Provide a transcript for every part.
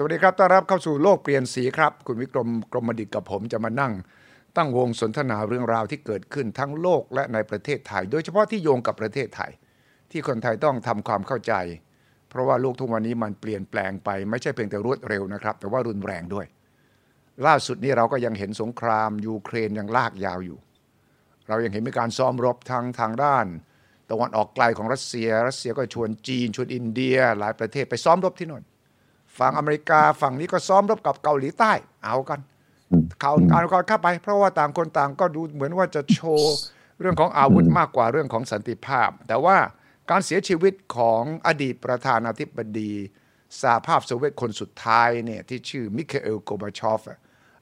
สวัสดีครับต้อนรับเข้าสู่โลกเปลี่ยนสีครับคุณวิกรมกรมดิษฐ์กับผมจะมานั่งตั้งวงสนทนาเรื่องราวที่เกิดขึ้นทั้งโลกและในประเทศไทยโดยเฉพาะที่โยงกับประเทศไทยที่คนไทยต้องทำความเข้าใจเพราะว่าโลกทุกวันนี้มันเปลี่ยนแปลงไปไม่ใช่เพียงแต่รวดเร็วนะครับแต่ว่ารุนแรงด้วยล่าสุดนี้เราก็ยังเห็นสงครามยูเครนยังลากยาวอยู่เรายังเห็นมีการซ้อมรบทางด้านตะวันออกไกลของรัสเซียก็ชวนจีนชวนอินเดียหลายประเทศไปซ้อมรบที่โน่นฝั่งอเมริกาฝั่งนี้ก็ซ้อมรบกับเกาหลีใต้เอากันข่าวการเข้าไปเพราะว่าต่างคนต่างก็ดูเหมือนว่าจะโชว์เรื่องของอาวุธมากกว่าเรื่องของสันติภาพแต่ว่าการเสียชีวิตของอดีตประธานาธิบดีสหภาพโซเวียตคนสุดท้ายเนี่ยที่ชื่อมิคาเอลโกร์บาชอฟ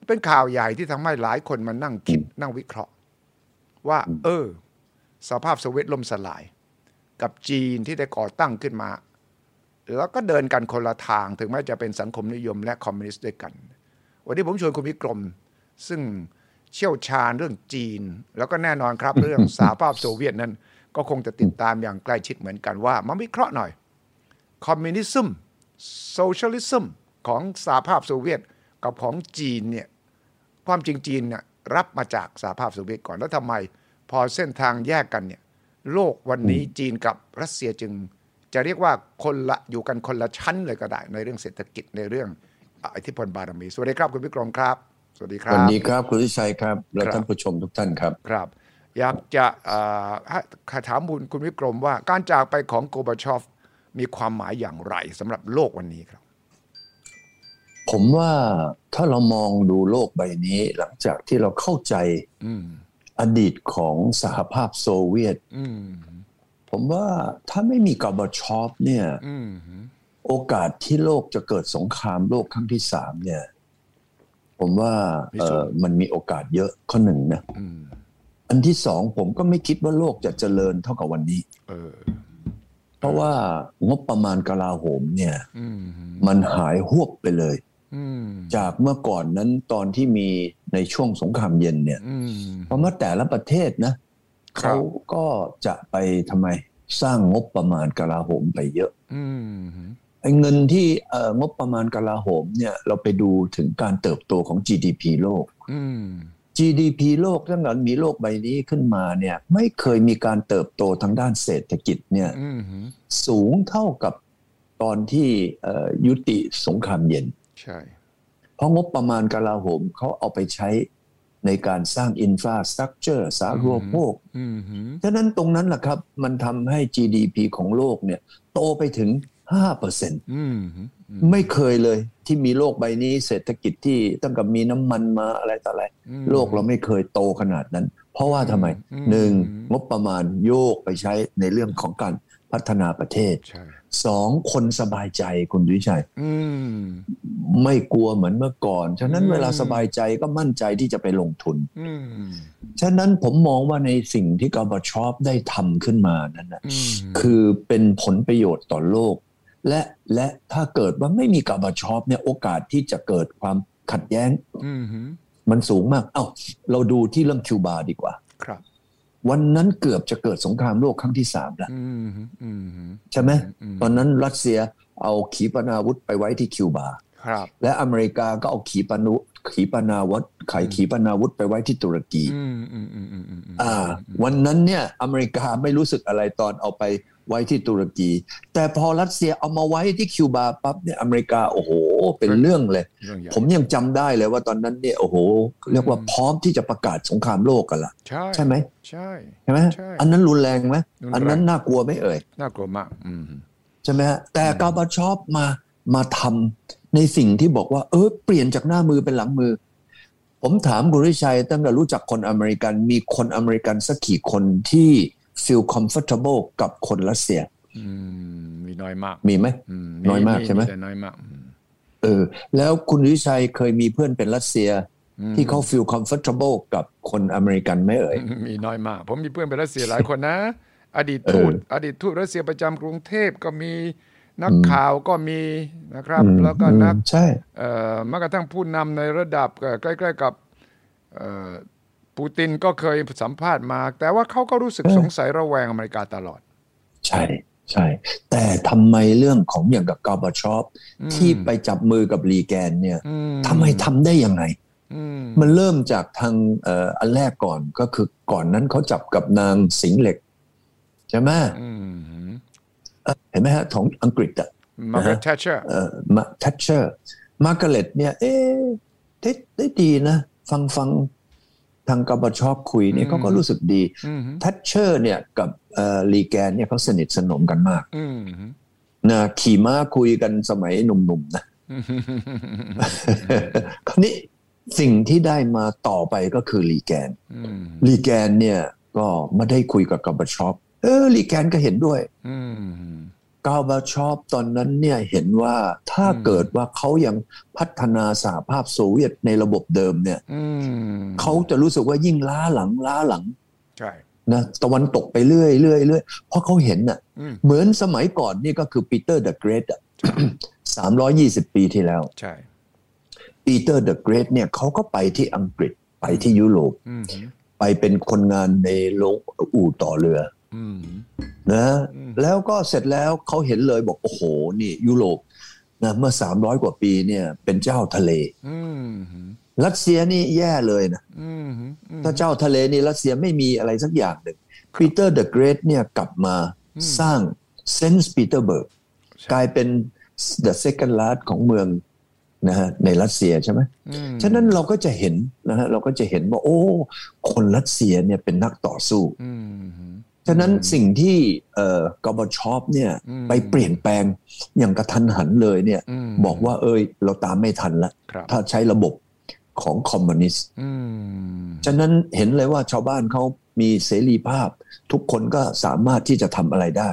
เป็นข่าวใหญ่ที่ทำให้หลายคนมานั่งคิดนั่งวิเคราะห์ว่าสหภาพโซเวียตล่มสลายกับจีนที่ได้ก่อตั้งขึ้นมาแล้วก็เดินกันคนละทางถึงแม้จะเป็นสังคมนิยมและคอมมิวนิสต์ด้วยกันวันนี้ผมชวนคุณวิกรมซึ่งเชี่ยวชาญเรื่องจีนแล้วก็แน่นอนครับเรื่องสหภาพโซเวียตนั้นก็คงจะติดตามอย่างใกล้ชิดเหมือนกันว่ามาวิเคราะห์หน่อยคอมมิวนิสต์โซเชียลิสต์ของสหภาพโซเวียตกับของจีนเนี่ยความจริงจีนเนี่ยรับมาจากสหภาพโซเวียตก่อนแล้วทำไมพอเส้นทางแยกกันเนี่ยโลกวันนี้จีนกับรัสเซียจึงจะเรียกว่าคนละอยู่กันคนละชั้นเลยก็ได้ในเรื่องเศรษฐกิจในเรื่องอิทธิพลบารมีสวัสดีครับคุณวิกรมครับสวัสดีครับสวัสดีครับคุณวิชัยครับและท่านผู้ชมทุกท่านครับครับอยากจะถามคุณวิกรมว่าการจากไปของโกร์บาชอฟมีความหมายอย่างไรสำหรับโลกวันนี้ครับผมว่าถ้าเรามองดูโลกใบนี้หลังจากที่เราเข้าใจอดีตของสหภาพโซเวียตผมว่าถ้าไม่มีกอร์บาชอฟเนี่ยโอกาสที่โลกจะเกิดสงครามโลกครั้งที่3เนี่ยผมว่ามันมีโอกาสเยอะข้อหนึ่งนะอันที่2ผมก็ไม่คิดว่าโลกจะเจริญเท่ากับวันนี้เพราะว่างบประมาณกลาโหมเนี่ยมันหายหวบไปเลยจากเมื่อก่อนนั้นตอนที่มีในช่วงสงครามเย็นเนี่ยเพราะว่าแต่ละประเทศนะเขาก็จะไปทำไมสร้างงบประมาณกลาโหมไปเยอะไอ้เงินที่งบประมาณกลาโหมเนี่ยเราไปดูถึงการเติบโตของ GDP โลก GDP โลกตั้งแต่มีโลกใบนี้ขึ้นมาเนี่ยไม่เคยมีการเติบโตทางด้านเศรษฐกิจเนี่ยสูงเท่ากับตอนที่ยุติสงครามเย็นใช่เพราะงบประมาณกลาโหมเขาเอาไปใช้ในการสร้างอินฟราสตรัคเจอร์สาธารณูปโภคฉะนั้นตรงนั้นแหละครับมันทำให้ GDP ของโลกเนี่ยโตไปถึง 5% ไม่เคยเลยที่มีโลกใบนี้เศรษฐกิจที่ตั้งแต่มีน้ำมันมาอะไรต่ออะไรโลกเราไม่เคยโตขนาดนั้นเพราะว่าทำไมหนึ่งงบประมาณโยกไปใช้ในเรื่องของการพัฒนาประเทศสองคนสบายใจคุณวิชัยไม่กลัวเหมือนเมื่อก่อนฉะนั้นเวลาสบายใจก็มั่นใจที่จะไปลงทุนฉะนั้นผมมองว่าในสิ่งที่กอร์บาชอฟได้ทำขึ้นมานั้นนะคือเป็นผลประโยชน์ต่อโลกและถ้าเกิดว่าไม่มีกอร์บาชอฟเนี่ยโอกาสที่จะเกิดความขัดแย้งมันสูงมากเอ้าเราดูที่เรื่องคิวบาดีกว่าครับวันนั้นเกือบจะเกิดสงครามโลกครั้งที่3แล้วใช่ไหมตอนนั้นรัสเซียเอาขีปนาวุธไปไว้ที่คิวบาและอเมริกาก็เอาขีปนาวุธไปไว้ที่ตุรกีวันนั้นเนี่ยอเมริกาไม่รู้สึกอะไรตอนเอาไปไว้ที่ตุรกีแต่พอรัสเซียเอามาไว้ที่คิวบาปั๊บเนี่ยอเมริกาโอ้โหเป็นเรื่องเลยผมยังจำได้เลยว่าตอนนั้นเนี่ยโอ้โหเรียกว่าพร้อมที่จะประกาศสงครามโลกกันละใช่ไหมใช่ไหมอันนั้นรุนแรงไหมอันนั้นน่ากลัวไหมเอ่ยน่ากลัวมากใช่ไหมฮะแต่กอร์บาชอฟมาทำในสิ่งที่บอกว่าเปลี่ยนจากหน้ามือเป็นหลังมือผมถามคุณวิชัยตั้งแต่รู้จักคนอเมริกันมีคนอเมริกันสักกี่คนที่feel comfortable กับคนรัสเซียมีน้อยมากมีไหมน้อยมากใช่ไหมน้อยมากแล้วคุณวิชัยเคยมีเพื่อนเป็นรัสเซียที่เขา feel comfortable กับคนอเมริกันไหมเอ่ยมีน้อยมากผมมีเพื่อนเป็นรัสเซียหลายคนนะอดีตทูตรัสเซียประจำกรุงเทพก็มีนักข่าวก็มีนะครับแล้วก็นักแม้กระทั่งผู้นำในระดับใกล้ๆกับปูตินก็เคยสัมภาษณ์มาแต่ว่าเขาก็รู้สึกสงสัยระแวงอเมริกาตลอดใช่ ใช่แต่ทำไมเรื่องของอย่างกับกอร์บาชอฟที่ไปจับมือกับรีแกนเนี่ยทำไมทำได้ยังไงมันเริ่มจากทางอันแรกก่อนก็คือก่อนนั้นเขาจับกับนางสิงห์เหล็กใช่ไหมเห็นไหมฮะของอังกฤษอะมาร์กาเร็ตแทชเชอร์มาร์กาเร็ตเนี่ยได้ดีนะฟังทางกบชอบคุยเนี่ยเขาก็รู้สึกดีทัชเชอร์เนี่ยกับลีแกนเนี่ยเขาสนิทสนมกันมากนะขี่ม้าคุยกันสมัยหนุ่มๆนะคราวนี้สิ่งที่ได้มาต่อไปก็คือลีแกนเนี่ยก็ไม่ได้คุยกับกบชอบลีแกนก็เห็นด้วยกบชอบตอนนั้นเนี่ยเห็นว่าถ้าเกิดว่าเขายังพัฒนาสหภาพโซเวียตในระบบเดิมเนี่ยเขาจะรู้สึกว่ายิ่งล้าหลังใช่นะตะวันตกไปเรื่อยเพราะเขาเห็นน่ะเหมือนสมัยก่อนนี่ก็คือปีเตอร์เดอะเกรทอ่ะ320 ปีที่แล้วใช่ปีเตอร์เดอะเกรทเนี่ยเขาก็ไปที่อังกฤษไปที่ยุโรปไปเป็นคนงานในโรงอู่ต่อเรือนะแล้วก็เสร็จแล้วเขาเห็นเลยบอกโอ้โหนี่ยุโรปนะเมื่อ300กว่าปีเนี่ยเป็นเจ้าทะเลรัสเซียนี่แย่เลยนะถ้าเจ้าทะเลนี่รัสเซียไม่มีอะไรสักอย่างหนึ่งปีเตอร์เดอะเกรทเนี่ยกลับมาสร้างเซนต์ปีเตอร์เบิร์กกลายเป็น the second largest ของเมืองนะฮะในรัสเซียใช่ไหมฉะนั้นเราก็จะเห็นนะฮะเราก็จะเห็นว่าโอ้คนรัสเซียเนี่ยเป็นนักต่อสู้ฉะนั้นสิ่งที่กบชอปเนี่ยไปเปลี่ยนแปลงอย่างกระทันหันเลยเนี่ยบอกว่าเราตามไม่ทันละถ้าใช้ระบบของคอมมิวนิสต์ฉะนั้นเห็นเลยว่าชาวบ้านเขามีเสรีภาพทุกคนก็สามารถที่จะทำอะไรได้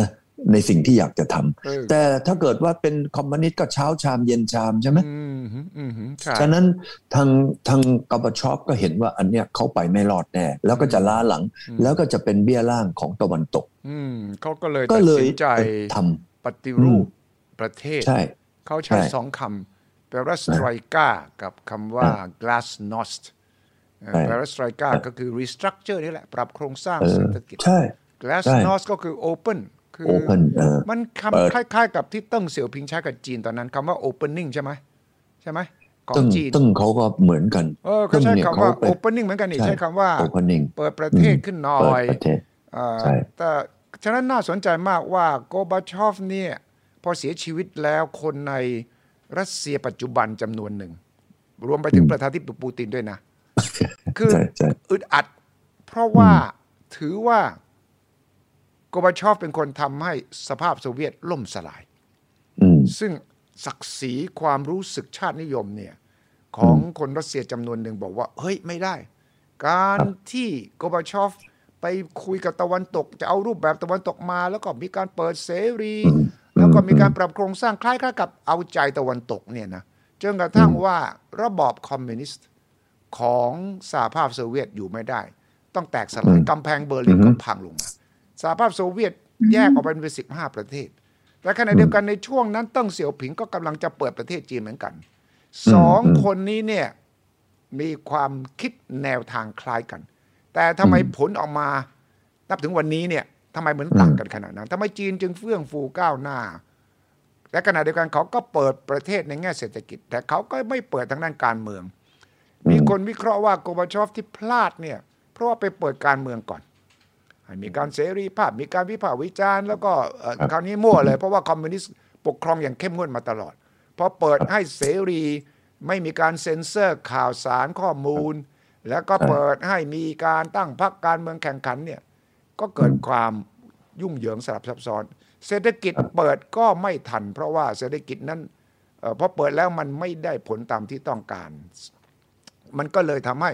นะในสิ่งที่อยากจะทำแต่ถ้าเกิดว่าเป็นคอมมิวนิสต์ก็เช้าชามเย็นชามใช่ไหมฉะนั้นทางกบชอปก็เห็นว่าอันเนี้ยเขาไปไม่รอดแน่แล้วก็จะล้าหลังแล้วก็จะเป็นเบี้ยล่างของตะวันตกเขาก็เลยตัดสินใจทำปฏิรูปประเทศเขาใช้สองคำ Perestroika กับคำว่า Glasnost Perestroika ก็คือ restructure นี่แหละปรับโครงสร้างเศรษฐกิจ Glasnost ก็คือ openคือมันคำคล้ายๆกับที่เติ้งเสี่ยวผิงใช้กับจีนตอนนั้นคำว่า opening ใช่ไหมของจีนเติ้งเขาก็เหมือนกันเขาใช้คำว่า opening เหมือนกันนี่ใช้คำว่าเปิดประเทศขึ้นหน่อยแต่ฉะนั้นน่าสนใจมากว่าโกบาชอฟเนี่ยพอเสียชีวิตแล้วคนในรัสเซียปัจจุบันจำนวนหนึ่งรวมไปถึงประธานาธิบดีปูตินด้วยนะคืออึดอัดเพราะว่าถือว่ากบาชอฟเป็นคนทำให้สภาพโซเวียตล่มสลายซึ่งศักดิ์ศรีความรู้สึกชาตินิยมเนี่ยของคนรัสเซียจำนวนหนึ่งบอกว่าเฮ้ยไม่ได้การที่กบาชอฟไปคุยกับตะวันตกจะเอารูปแบบตะวันตกมาแล้วก็มีการเปิดเสรีแล้วก็มีการปรับโครงสร้างคล้ายๆกับเอาใจตะวันตกเนี่ยนะจนกระทั่งว่าระบอบคอมมิวนิสต์ของสหภาพโซเวียตอยู่ไม่ได้ต้องแตกสลายกำแพงเบอร์ลินก็พังลงมาสหภาพโซเวียตแยกออกเป็น15ประเทศและขณะเดียวกันในช่วงนั้นเติ้งเสี่ยวผิงก็กำลังจะเปิดประเทศจีนเหมือนกันสองคนนี้เนี่ยมีความคิดแนวทางคล้ายกันแต่ทำไมผลออกมานับถึงวันนี้เนี่ยทำไมเหมือนต่างกันขนาดนั้นทำไมจีนจึงเฟื่องฟูก้าวหน้าและขณะเดียวกันเขาก็เปิดประเทศในแง่เศรษฐกิจแต่เขาก็ไม่เปิดทางด้านการเมืองมีคนวิเคราะห์ว่าโกบาชอฟที่พลาดเนี่ยเพราะว่าไปเปิดการเมืองก่อนมีการเสรีภาพมีการวิพากษ์วิจารณ์แล้วก็คราวนี้มั่วเลยเพราะว่าคอมมิวนิสต์ปกครองอย่างเข้มงวดมาตลอดพอเปิดให้เสรีไม่มีการเซ็นเซอร์ข่าวสารข้อมูลแล้วก็เปิดให้มีการตั้งพรรคการเมืองแข่งขันเนี่ยก็เกิดความยุ่งเหยิงสลับซับซ้อนเศรษฐกิจเปิดก็ไม่ทันเพราะว่าเศรษฐกิจนั้นพอเปิดแล้วมันไม่ได้ผลตามที่ต้องการมันก็เลยทำให้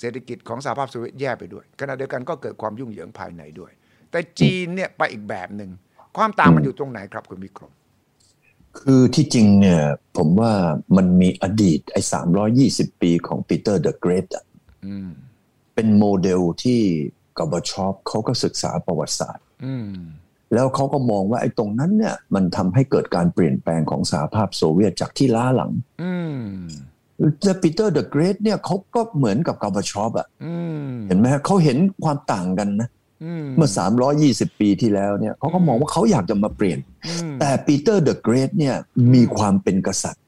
เศรษฐกิจของสหภาพโซเวียตแย่ไปด้วยขณะเดียวกันก็เกิดความยุ่งเหยิงภายในด้วยแต่จีนเนี่ยไปอีกแบบหนึ่งความต่างมันอยู่ตรงไหนครับคุณวิกรมคือที่จริงเนี่ยผมว่ามันมีอดีตไอ้320ปีของปีเตอร์เดอะเกรทอ่ะเป็นโมเดลที่กบชอฟเขาก็ศึกษาประวัติศาสตร์แล้วเขาก็มองว่าไอ้ตรงนั้นเนี่ยมันทำให้เกิดการเปลี่ยนแปลงของสหภาพโซเวียตจากที่ล้าหลังแต่ปีเตอร์เดอะเกรทเนี่ยเขาก็เหมือนกับกอร์บาชอฟอ่ะเห็นไหมเขาเห็นความต่างกันนะ เมื่อ320ปีที่แล้วเนี่ยเขาก็มองว่าเขาอยากจะมาเปลี่ยนแต่ปีเตอร์เดอะเกรทเนี่ยมีความเป็นกษัตริย์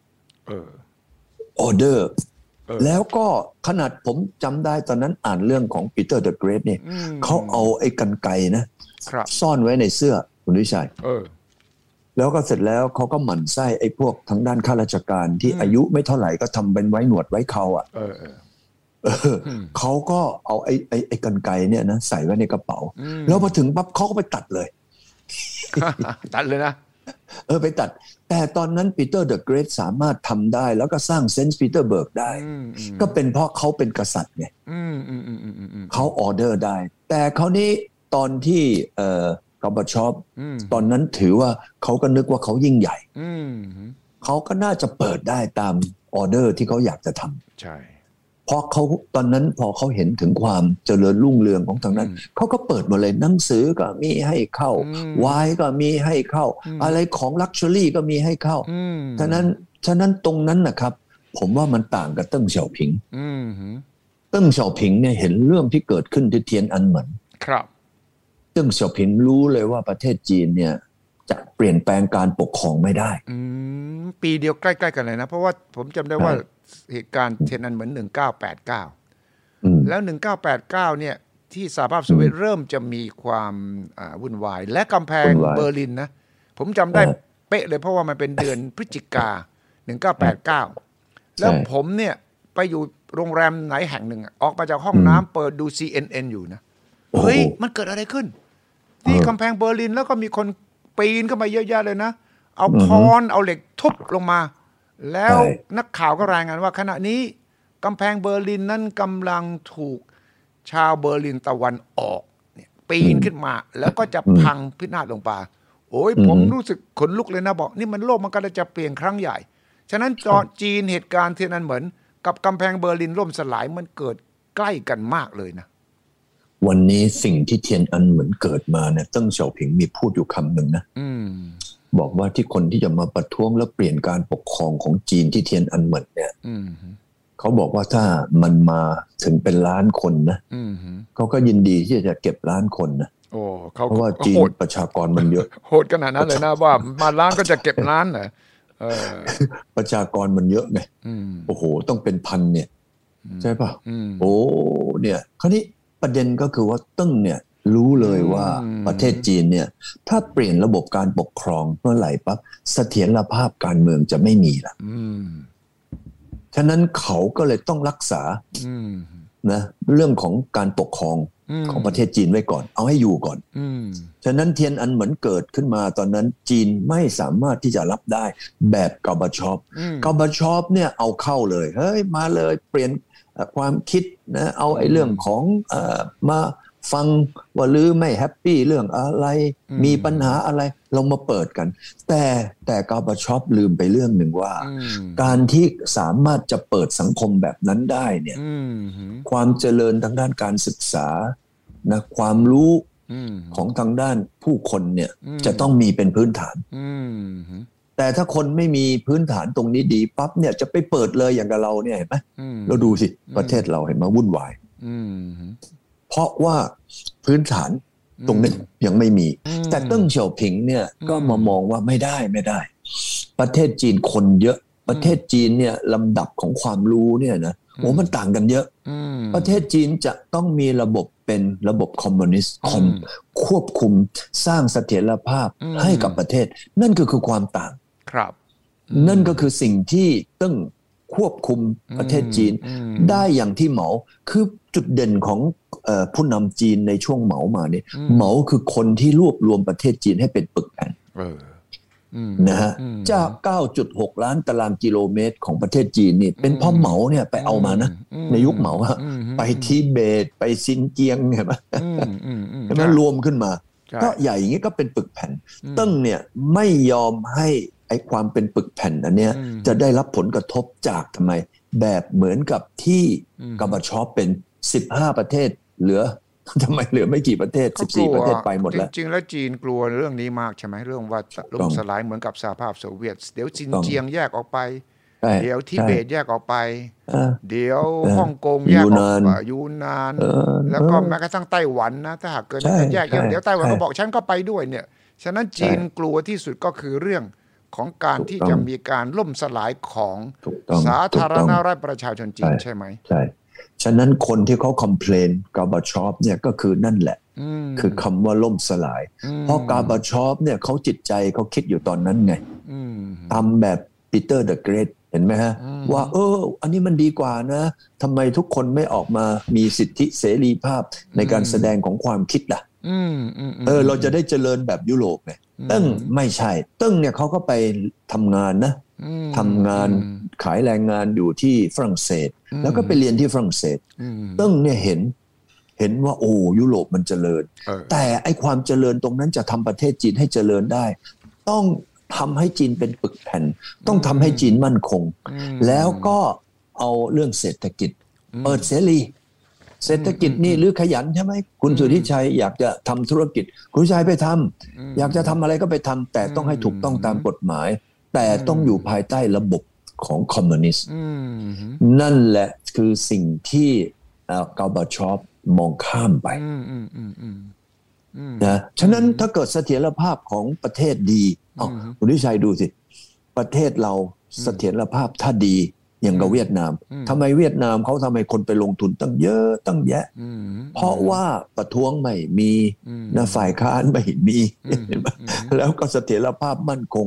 ออเดอร์แล้วก็ขนาดผมจำได้ตอนนั้นอ่านเรื่องของปีเตอร์เดอะเกรทเนี่ยเขาเอาไอ้กรรไกรนะซ่อนไว้ในเสื้อคุณวิชัยแล้วก็เสร็จแล้วเขาก็หมั่นไส้ไอ้พวกทางด้านข้าราชการที่อายุไม่เท่าไหร่ก็ทำเป็นไว้หนวดไว้เขาอ่ะเขาก็เอาไอ้กรรไกรเนี่ยนะใส่ไว้ในกระเป๋าแล้วพอถึงปั๊บเขาก็ไปตัดเลยนะไปตัดแต่ตอนนั้นปีเตอร์เดอะเกรทสามารถทำได้แล้วก็สร้างเซนต์ปีเตอร์เบิร์กได้ก็เป็นเพราะเขาเป็นกษัตริย์ไงเขาออเดอร์ได้แต่คราวนี้ตอนที่กอบชอปตอนนั้นถือว่าเขาก็นึกว่าเขายิ่งใหญ่เขาก็น่าจะเปิดได้ตามออเดอร์ที่เขาอยากจะทำใช่เพราะเขาตอนนั้นพอเขาเห็นถึงความเจริญรุ่งเรืองของทางนั้นเขาก็เปิดหมดเลยหนังสือก็มีให้เข้าวายก็มีให้เข้าอะไรของลักชัวรี่ก็มีให้เข้าฉะนั้นตรงนั้นนะครับผมว่ามันต่างกับเติ้งเสี่ยวผิงเติ้งเสี่ยวผิงเนี่ยเห็นเรื่องที่เกิดขึ้นที่เทียนอันเหมินครับเติ้งเสี่ยวผิงรู้เลยว่าประเทศจีนเนี่ยจะเปลี่ยนแปลงการปกครองไม่ได้ปีเดียวใกล้ๆกันเลยนะเพราะว่าผมจำได้ว่าเหตุการณ์เทียนอันเหมิน1989แล้ว1989เนี่ยที่สหภาพโซเวียตเริ่มจะมีความวุ่นวายและกำแพงเบอร์ลินนะผมจำได้เป๊ะเลยเพราะว่ามันเป็นเดือนพฤศจิกา1989แล้วผมเนี่ยไปอยู่โรงแรมไหนแห่งหนึ่งออกมาจากห้องน้ำเปิดดู CNN อยู่นะเฮ้ยมันเกิดอะไรขึ้นที่กำแพงเบอร์ลินแล้วก็มีคนปีนเข้ามาเยอะแยะเลยนะเอาค้อนเอาเหล็กทุบลงมาแล้วนักข่าวก็รายงานว่าขณะนี้กำแพงเบอร์ลินนั้นกำลังถูกชาวเบอร์ลินตะวันออกเนี่ยปีนขึ้นมาแล้วก็จะพังพินาศลงไปโอ้ยผมรู้สึกขนลุกเลยนะบอกนี่มันโลกมันก็จะเปลี่ยนครั้งใหญ่ฉะนั้นจีนเหตุการณ์เทียนอันเหมินกับกำแพงเบอร์ลินล่มสลายมันเกิดใกล้กันมากเลยนะวันนี้สิ่งที่เทียนอันเหมินเกิดมาเนี่ยเติ้งเสี่ยวผิงมีพูดอยู่คำหนึ่งนะบอกว่าที่คนที่จะมาประท้วงและเปลี่ยนการปกครองของจีนที่เทียนอันเหมินเนี่ยเขาบอกว่าถ้ามันมาถึงเป็นล้านคนนะเขาก็ยินดีที่จะเก็บล้านคนนะเพราะว่าจีนประชากรมันเยอะโหดขนาดนั้นเลยนะว่ามาล้านก็จะเก็บล้านเหรอประชากรมันเยอะไงโอ้โหต้องเป็นพันเนี่ยใช่ป่ะโอ้เนี่ยคราวนี้ประเด็นก็คือว่าเติ้งเนี่ยรู้เลยว่าประเทศจีนเนี่ยถ้าเปลี่ยนระบบการปกครองเมื่อไหร่ปั๊บเสถียรภาพการเมืองจะไม่มีละฉะนั้นเขาก็เลยต้องรักษานะเรื่องของการปกครองของประเทศจีนไว้ก่อนเอาให้อยู่ก่อนฉะนั้นเทียนอันเหมินเกิดขึ้นมาตอนนั้นจีนไม่สามารถที่จะรับได้แบบกอร์บาชอฟเนี่ยเอาเข้าเลยเฮ้ยมาเลยเปลี่ยนความคิดนะเอาไอ้เรื่องของมาฟังว่าลือไม่แฮปปี้เรื่องอะไรมีปัญหาอะไรเรามาเปิดกันแต่กอร์บาชอฟลืมไปเรื่องหนึ่งว่าการที่สามารถจะเปิดสังคมแบบนั้นได้เนี่ยความเจริญทางด้านการศึกษานะความรู้ของทางด้านผู้คนเนี่ยจะต้องมีเป็นพื้นฐานแต่ถ้าคนไม่มีพื้นฐานตรงนี้ดีปั๊บเนี่ยจะไปเปิดเลยอย่างกับเราเนี่ยเห็นไหมเราดูสิประเทศเราเห็นมาวุ่นวายเพราะว่าพื้นฐานตรงนี้ยังไม่มีแต่เติ้งเสี่ยวผิงเนี่ยก็มามองว่าไม่ได้ประเทศจีนคนเยอะประเทศจีนเนี่ยลำดับของความรู้เนี่ยนะโอ้มันต่างกันเยอะประเทศจีนจะต้องมีระบบเป็นระบบคอมมิวนิสต์ควบคุมสร้างเสถียรภาพให้กับประเทศนั่นก็คือความต่างครับนั่นก็คือสิ่งที่เติ้งควบคุมประเทศจีนได้อย่างที่เหมาคือจุดเด่นของผู้นำจีนในช่วงเหมามาเนี่ยเหมาคือคนที่รวบรวมประเทศจีนให้เป็นปึกแผ่นนะฮะจาก 9.6 ล้านตารางกิโลเมตรของประเทศจีนนี่เป็นพ่อเหมาเนี่ยไปเอามานะในยุคเหมาไปทิเบตไปซินเจียงใช่ไหมแล้วรวมขึ้นมาก็ใหญ่อย่างนี้ก็เป็นปึกแผ่นเติ้งเนี่ยไม่ยอมให้ไอ้ความเป็นปึกแผ่นอันเนี้ยจะได้รับผลกระทบจากทำไมแบบเหมือนกับที่กอร์บาชอฟเป็น15ประเทศเหลือทำไมเหลือไม่กี่ประเทศ14ประเทศไปหมดแล้วจริงๆแล้วจีนกลัวเรื่องนี้มากใช่ไหมเรื่องว่าล่มสลายเหมือนกับสหภาพโซเวียตเดี๋ยวซินเจียงแยกออกไป เดี๋ยวทิเบตแยกออกไปเดี๋ยวฮ่องกงแยกออกไปยูนานแล้วก็แม้กระทั่งไต้หวันนะถ้าหากเกิดการแยกเดี๋ยวไต้หวันก็บอกฉันก็ไปด้วยเนี่ยฉะนั้นจีนกลัวที่สุดก็คือเรื่องของการที่จะมีการล่มสลายของสาธารณรัฐประชาชนจีนใช่ไหมใช่ฉะนั้นคนที่เขาคอมเพลนกาบาชอฟเนี่ยก็คือนั่นแหละคือคำว่าล่มสลายเพราะกาบาชอฟเนี่ยเขาจิตใจเขาคิดอยู่ตอนนั้นไงทำแบบปีเตอร์เดอะเกรทเห็นไหมฮะว่าอันนี้มันดีกว่านะทำไมทุกคนไม่ออกมามีสิทธิเสรีภาพในการแสดงของความคิดล่ะเราจะได้เจริญแบบยุโรปไงตึ้งไม่ใช่ตึ้งเนี่ยเขาก็ไปทำงานนะทำงานขายแรงงานอยู่ที่ฝรั่งเศสแล้วก็ไปเรียนที่ฝรั่งเศสตึ้งเนี่ยเห็นว่าโอ้ยุโรปมันเจริญแต่ไอความเจริญตรงนั้นจะทำประเทศจีนให้เจริญได้ต้องทำให้จีนเป็นปึกแผ่นต้องทำให้จีนมั่นคงแล้วก็เอาเรื่องเศรษฐกิจเปิดเสรีเศรษฐกิจนี่หรือขยันใช่ไหมคุณสุทธิชัยอยากจะทำธุรกิจคุณสุทธิชัยไปทำอยากจะทำอะไรก็ไปทำแต่ต้องให้ถูกต้องตามกฎหมายแต่ต้องอยู่ภายใต้ระบบของคอมมิวนิสต์นั่นแหละคือสิ่งที่กาบาชอฟมองข้ามไปนะฉะนั้นถ้าเกิดเสถียรภาพของประเทศดีคุณสุทธิชัยดูสิประเทศเราเสถียรภาพถ้าดีอย่างกับเวียดนามทำไมเวียดนามเขาทำไมคนไปลงทุนตั้งเยอะตั้งแยะเพราะว่าประท้วงไม่มีนะฝ่ายค้านไม่มีแล้วก็เสถียรภาพมั่นคง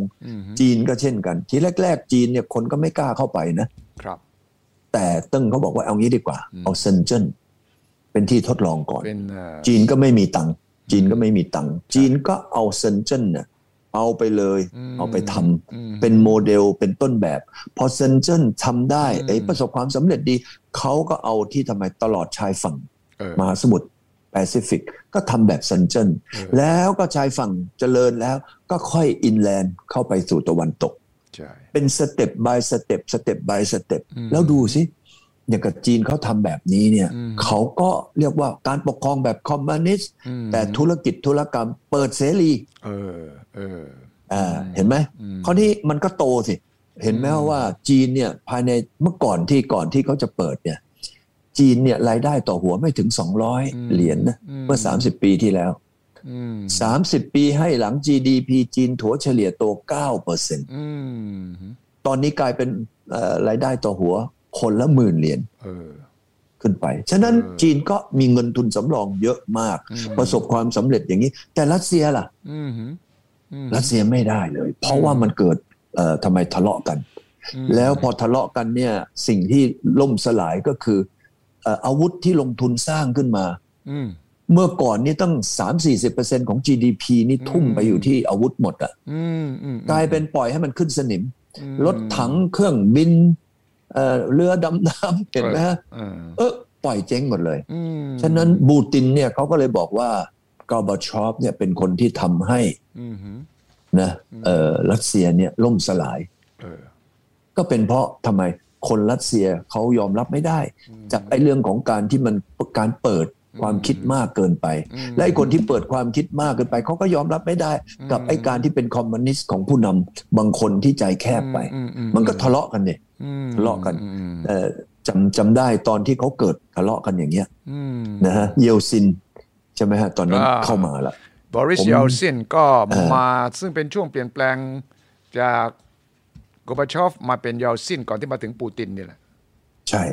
จีนก็เช่นกันทีแรกๆจีนเนี่ยคนก็ไม่กล้าเข้าไปนะครับแต่ตึ้งเขาบอกว่าเอางี้ดีกว่าเอาเซินเจิ้นเป็นที่ทดลองก่อนจีนก็ไม่มีตังค์จีนก็เอาเซินเจิ้นเนี่ยเอาไปเลยเอาไปทำเป็นโมเดลเป็นต้นแบบพอเซนเจิ้นทำได้ประสบความสำเร็จดีเขาก็เอาที่ทำไมตลอดชายฝั่งมหาสมุทรแปซิฟิกก็ทำแบบเซนเจิ้นแล้วก็ชายฝั่งเจริญแล้วก็ค่อยอินแลนด์เข้าไปสู่ตะวันตกเป็นสเต็ปบายสเต็ปแล้วดูสิอย่างกับจีนเขาทำแบบนี้เนี่ยเขาก็เรียกว่าการปกครองแบบคอมมิวนิสต์แต่ธุรกิจธุรกรรมเปิดเสรีเห็นไหมข้อนี้มันก็โตสิเห็นไหมว่าจีนเนี่ยภายในเมื่อก่อนที่เขาจะเปิดเนี่ยจีนเนี่ยรายได้ต่อหัวไม่ถึง$200นะเมื่อ30ปีที่แล้ว30ปีให้หลัง GDP จีนถัวเฉลี่ยโต 9% ตอนนี้กลายเป็นรายได้ต่อหัวคนละ$10,000ขึ้นไปฉะนั้นจีนก็มีเงินทุนสำรองเยอะมากประสบความสำเร็จอย่างนี้แต่รัสเซียล่ะรัสเซียไม่ได้เลยเพราะว่ามันเกิดทำไมทะเลาะกันแล้วพอทะเลาะกันเนี่ยสิ่งที่ล่มสลายก็คืออาวุธที่ลงทุนสร้างขึ้นมาเมื่อก่อนนี่ตั้ง 30-40% ของ GDP นี่ทุ่มไปอยู่ที่อาวุธหมดอ่ะกลายเป็นปล่อยให้มันขึ้นสนิมรถถังเครื่องบินเรือดำน้ำเห็นไหมฮะปล่อยเจ๊งหมดเลยฉะนั้นบูตินเนี่ยเขาก็เลยบอกว่ากาบาชอฟเนี่ยเป็นคนที่ทำให้นะรัสเซียเนี่ยล่มสลายก็เป็นเพราะทำไมคนรัสเซียเขายอมรับไม่ได้จากไอ้เรื่องของการที่มันการเปิดความคิดมากเกินไปและไอ้คนที่เปิดความคิดมากเกินไปเขาก็ยอมรับไม่ได้กับไอ้การที่เป็นคอมมิวนิสต์ของผู้นำบางคนที่ใจแคบไปมันก็ทะเลาะกันเนี่ยทะเลาะกันจำได้ตอนที่เขาเกิดทะเลาะกันอย่างเงี้ยนะฮะเยลซินใช่ไหมฮะตอนนั้นเข้ามาละบอริสเยลซินก็มาซึ่งเป็นช่วงเปลี่ยนแปลงจากกอร์บาชอฟมาเป็นเยลซินก่อนที่มาถึงปูตินนี่แหละใช่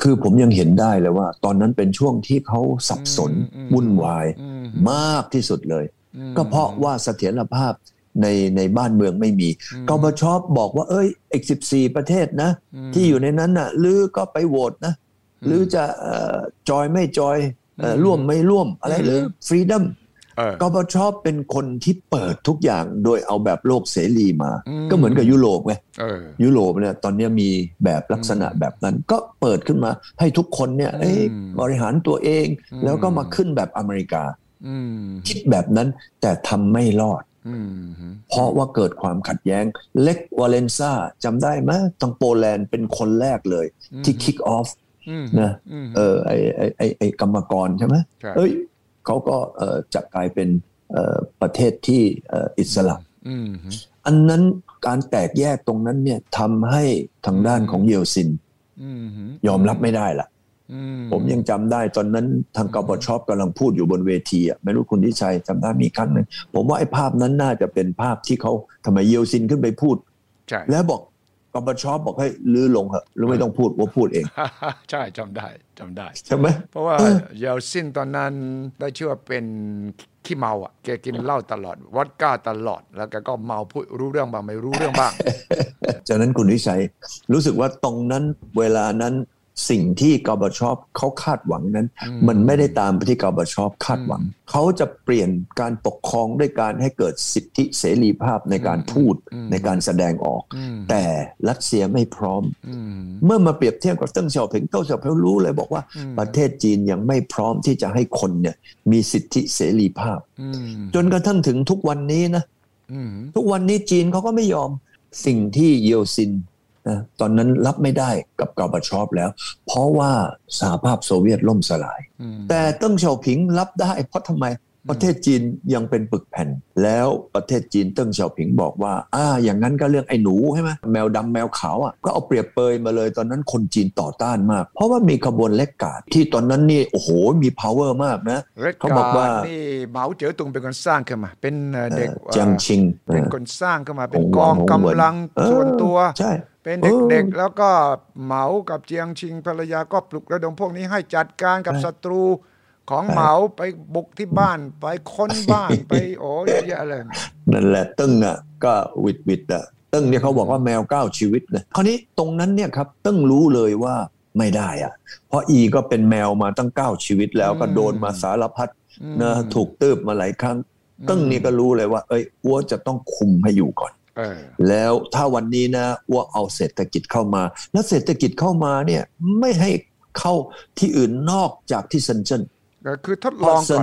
คือผมยังเห็นได้เลยว่าตอนนั้นเป็นช่วงที่เขาสับสนวุ่นวายมากที่สุดเลยก็เพราะว่าเสถียรภาพในบ้านเมืองไม่มีกอร์บาชอฟบอกว่าอีก14ประเทศนะที่อยู่ในนั้นน่ะหรือก็ไปโหวตนะหรือจะจอยไม่จอยร่วมไม่ร่วมอะไรหรือฟรีดอมกอร์บาชอฟเป็นคนที่เปิดทุกอย่างโดยเอาแบบโลกเสรีมาก็เหมือนกับยุโรปไงยุโรปเนี่ยตอนนี้มีแบบลักษณะแบบนั้นก็เปิดขึ้นมาให้ทุกคนเนี่ยบริหารตัวเองแล้วก็มาขึ้นแบบอเมริกาคิดแบบนั้นแต่ทำไม่รอดเพราะว่าเกิดความขัดแย้งเล็กวาเลนซ่าจำได้ไหมทางโปแลนด์เป็นคนแรกเลยที่คิกออฟนะไอกรรมกรใช่ไหมเขาก็จะกลายเป็นประเทศที่อิสระ อันนั้นการแตกแยกตรงนั้นเนี่ยทำให้ทางด้านของเยลซินยอมรับไม่ได้ล่ะผมยังจำได้ตอนนั้นทางกบฏชอบกำลังพูดอยู่บนเวทีอ่ะไม่รู้คุณทิชัยจำได้มีครั้งนึงผมว่าไอ้ภาพนั้นน่าจะเป็นภาพที่เขาทำไมเยลซินขึ้นไปพูดแล้วบอกกบฏชอบบอกให้ลื้อลงเหอะหรือไม่ต้องพูดว่าพูดเองใช่จำได้ใช่ไหมเพราะว่าเยลซินตอนนั้นได้ชื่อว่าเป็นขี้เมาอ่ะแกกินเหล้าตลอดวอดก้าตลอดแล้วแกก็เมาพูดรู้เรื่องบ้างไม่รู้เรื่องบ้างจากนั้นคุณทิชัยรู้สึกว่าตรงนั้นเวลานั้นสิ่งที่กบฏชอบเขาคาดหวังนั้นมันไม่ได้ตามที่กบฏชอบคาดหวังเขาจะเปลี่ยนการปกครองด้วยการให้เกิดสิทธิเสรีภาพในการพูดในการแสดงออกแต่รัสเซียไม่พร้อมเมื่อมาเปรียบเทียบกับเติ้งเสี่ยวผิงเติ้งเสี่ยวผิงรู้เลยบอกว่าประเทศจีนยังไม่พร้อมที่จะให้คนเนี่ยมีสิทธิเสรีภาพจนกระทั่งถึงทุกวันนี้นะทุกวันนี้จีนเขาก็ไม่ยอมสิ่งที่เยลซินตอนนั้นรับไม่ได้กับกอร์บาชอฟแล้วเพราะว่าสหภาพโซเวียตล่มสลายแต่เติ้งเสี่ยวผิงรับได้เพราะทำไมประเทศจีนยังเป็นปึกแผ่นแล้วประเทศจีนเติ้งเสี่ยวผิงบอกว่าอย่างนั้นก็เรื่องไอ้หนูใช่ไหมแมวดำแมวขาวอ่ะก็เอาเปรียบเปยมาเลยตอนนั้นคนจีนต่อต้านมากเพราะว่ามีขบวนเล็กกาดที่ตอนนั้นนี่โอ้โหมี power มากนะเขาบอกว่านี่เหมาเจ๋อตุงเป็นคนสร้างขึ้นมาเป็นเด็กจังชิงเป็นคนสร้างขึ้นมาเป็นกองกำลังส่วนตัวใช่เป็นเด็กๆแล้วก็เหมากับเจียงชิงภรรยาก็ปลุกระดมพวกนี้ให้จัดการกับศัตรูของเหมาไปบุกที่บ้านไปค้นบ้านไปโอ้เยอะแยะเลยนั่นแหละตึ้งอ่ะก็วิดอ่ะตึ้งเนี่ยเขาบอกว่าแมวเก้าชีวิตนะคราวนี้ตรงนั้นเนี่ยครับตึ้งรู้เลยว่าไม่ได้อ่ะเพราะอีก็เป็นแมวมาตั้งเก้าชีวิตแล้วก็โดนมาสารพัดนะถูกตืบมาหลายครั้งตึ้งนี่ก็รู้เลยว่าเอ้ยอัวจะต้องคุมให้อยู่ก่อนแล้วถ้าวันนี้นะว่าเอาเศรษฐกิจเข้ามาแล้วเศรษฐกิจเข้ามาเนี่ยไม่ให้เข้าที่อื่นนอกจากที่เซินเจิ้นคือทดลองก่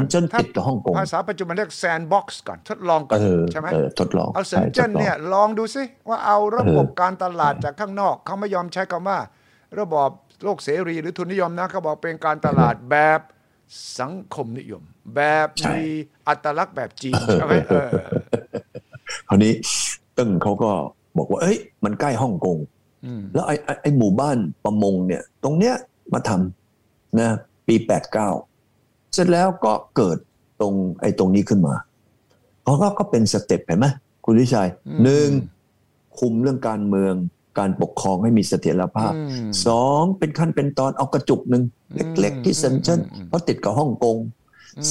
อนภาษาปัจจุบันเรียกแซนด์บ็อกซ์ก่อนทดลองก่อนใช่ไหมทดลองเอาเซินเจิ้นเนี่ยลองดูซิว่าเอาระบบการตลาดจากข้างนอกเขาไม่ยอมใช้คำว่าระบบโลกเสรีหรือทุนนิยมนะเขาบอกเป็นการตลาดแบบสังคมนิยมแบบมีอัตลักษณ์แบบจีนใช่ไหมคราวนี้ตึ้งเขาก็บอกว่าเอ้ยมันใกล้ฮ่องกงแล้วไอ้หมู่บ้านประมงเนี่ยตรงเนี้ยมาทำนะปี89เสร็จแล้วก็เกิดตรงไอ้ตรงนี้ขึ้นมาเขาก็เป็นสเต็ปเห็นไหมคุณทิชัยหนึ่งคุมเรื่องการเมืองการปกครองให้มีเสถียรภาพสองเป็นขั้นเป็นตอนเอากระจุกหนึ่งเล็กๆที่เซินเจิ้นเพราะติดกับฮ่องกง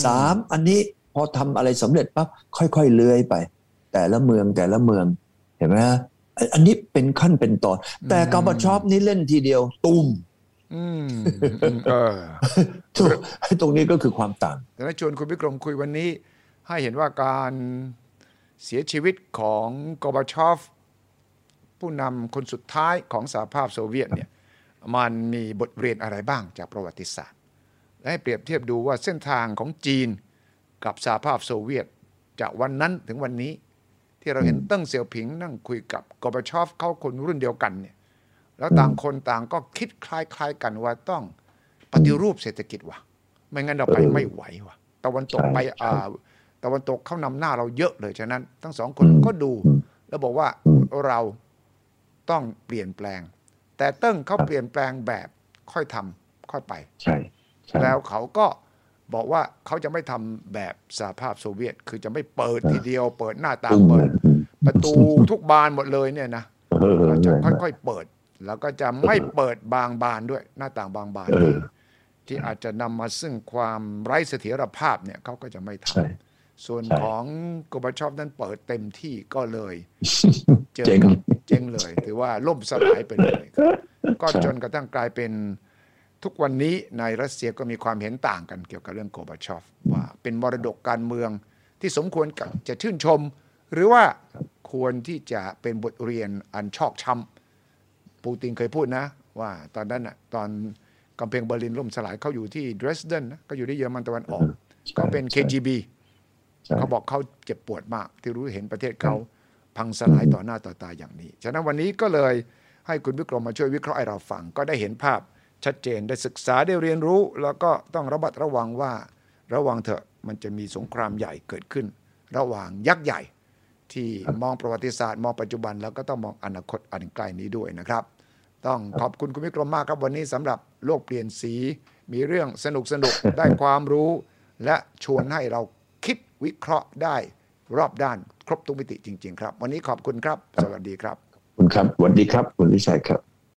สามอันนี้พอทำอะไรสำเร็จปั๊บค่อยๆเลื้อยไปแต่ละเมืองเห็นไหมอันนี้เป็นขั้นเป็นตอนแต่กบฏชอบนี้เล่นทีเดียวตุ้มตรงนี้ก็คือความต่างดังนั้นชวนคุณวิกรมคุยวันนี้ให้เห็นว่าการเสียชีวิตของกบฏชอบผู้นำคนสุดท้ายของสหภาพโซเวียตเนี่ยมันมีบทเรียนอะไรบ้างจากประวัติศาสตร์และให้เปรียบเทียบดูว่าเส้นทางของจีนกับสหภาพโซเวียตจากวันนั้นถึงวันนี้ที่เราเห็นเติ้งเสี่ยวผิงนั่งคุยกับกอร์บาชอฟเขาคนรุ่นเดียวกันเนี่ยแล้วต่างคนต่างก็คิดคล้ายๆกันว่าต้องปฏิรูปเศรษฐกิจว่ะไม่งั้นเราไปไม่ไหวว่ะตะวันตกไปตะวันตกเขานำหน้าเราเยอะเลยฉะนั้นทั้งสองคนก็ดูแล้วบอกว่าเราต้องเปลี่ยนแปลงแต่เติ้งเขาเปลี่ยนแปลงแบบค่อยทำค่อยไปแล้วเขาก็บอกว่าเขาจะไม่ทำแบบสหภาพโซเวียตคือจะไม่เปิดทีเดียวเปิดหน้าต่างเปิดประตูทุกบานหมดเลยเนี่ยนะจะค่อยๆเปิดแล้วก็จะไม่เปิดบางบานด้วยหน้าต่างบางบานที่อาจจะนำมาซึ่งความไร้เสถียรภาพเนี่ยเขาก็จะไม่ทำส่วนของกบฏชอบนั้นเปิดเต็มที่ก็เลยเจ๊งเลยถือว่าล่มสลายไปเลยก็จนกระทั่งกลายเป็นทุกวันนี้ในรัสเซียก็มีความเห็นต่างกันเกี่ยวกับเรื่องโกบาชอฟว่าเป็นมรดกการเมืองที่สมควรจะชื่นชมหรือว่าควรที่จะเป็นบทเรียนอันชอกช้ำปูตินเคยพูดนะว่าตอนนั้นน่ะตอนกำแพงเบอร์ลินล่มสลายเขาอยู่ที่ Dresden นะก็อยู่ที่เยอรมันตะวันออกเขาเป็น KGB เขาบอกเขาเจ็บปวดมากที่รู้เห็นประเทศเขาพังสลายต่อหน้าต่อตาอย่างนี้ฉะนั้นวันนี้ก็เลยให้คุณวิกรมมาช่วยวิเคราะห์ให้เราฟังก็ได้เห็นภาพชัดเจนได้ศึกษาได้เรียนรู้แล้วก็ต้องระมัดระวังว่าระวังเถอะมันจะมีสงครามใหญ่เกิดขึ้นระหว่างยักษ์ใหญ่ ที่มองประวัติศาสตร์มองปัจจุบันแล้วก็ต้องมองอนาคตอันไกลนี้ด้วยนะครับต้องขอบคุณคุณวิกรมมากครับวันนี้สำหรับโลกเปลี่ยนสีมีเรื่องสนุกสนุกได้ความรู้และชวนให้เราคิดวิเคราะห์ได้รอบด้านครบทุกมิติจริงๆครับวันนี้ขอบคุณครับสวัสดีครับคุณครับสวัสดีครับคุณวิชัยครับ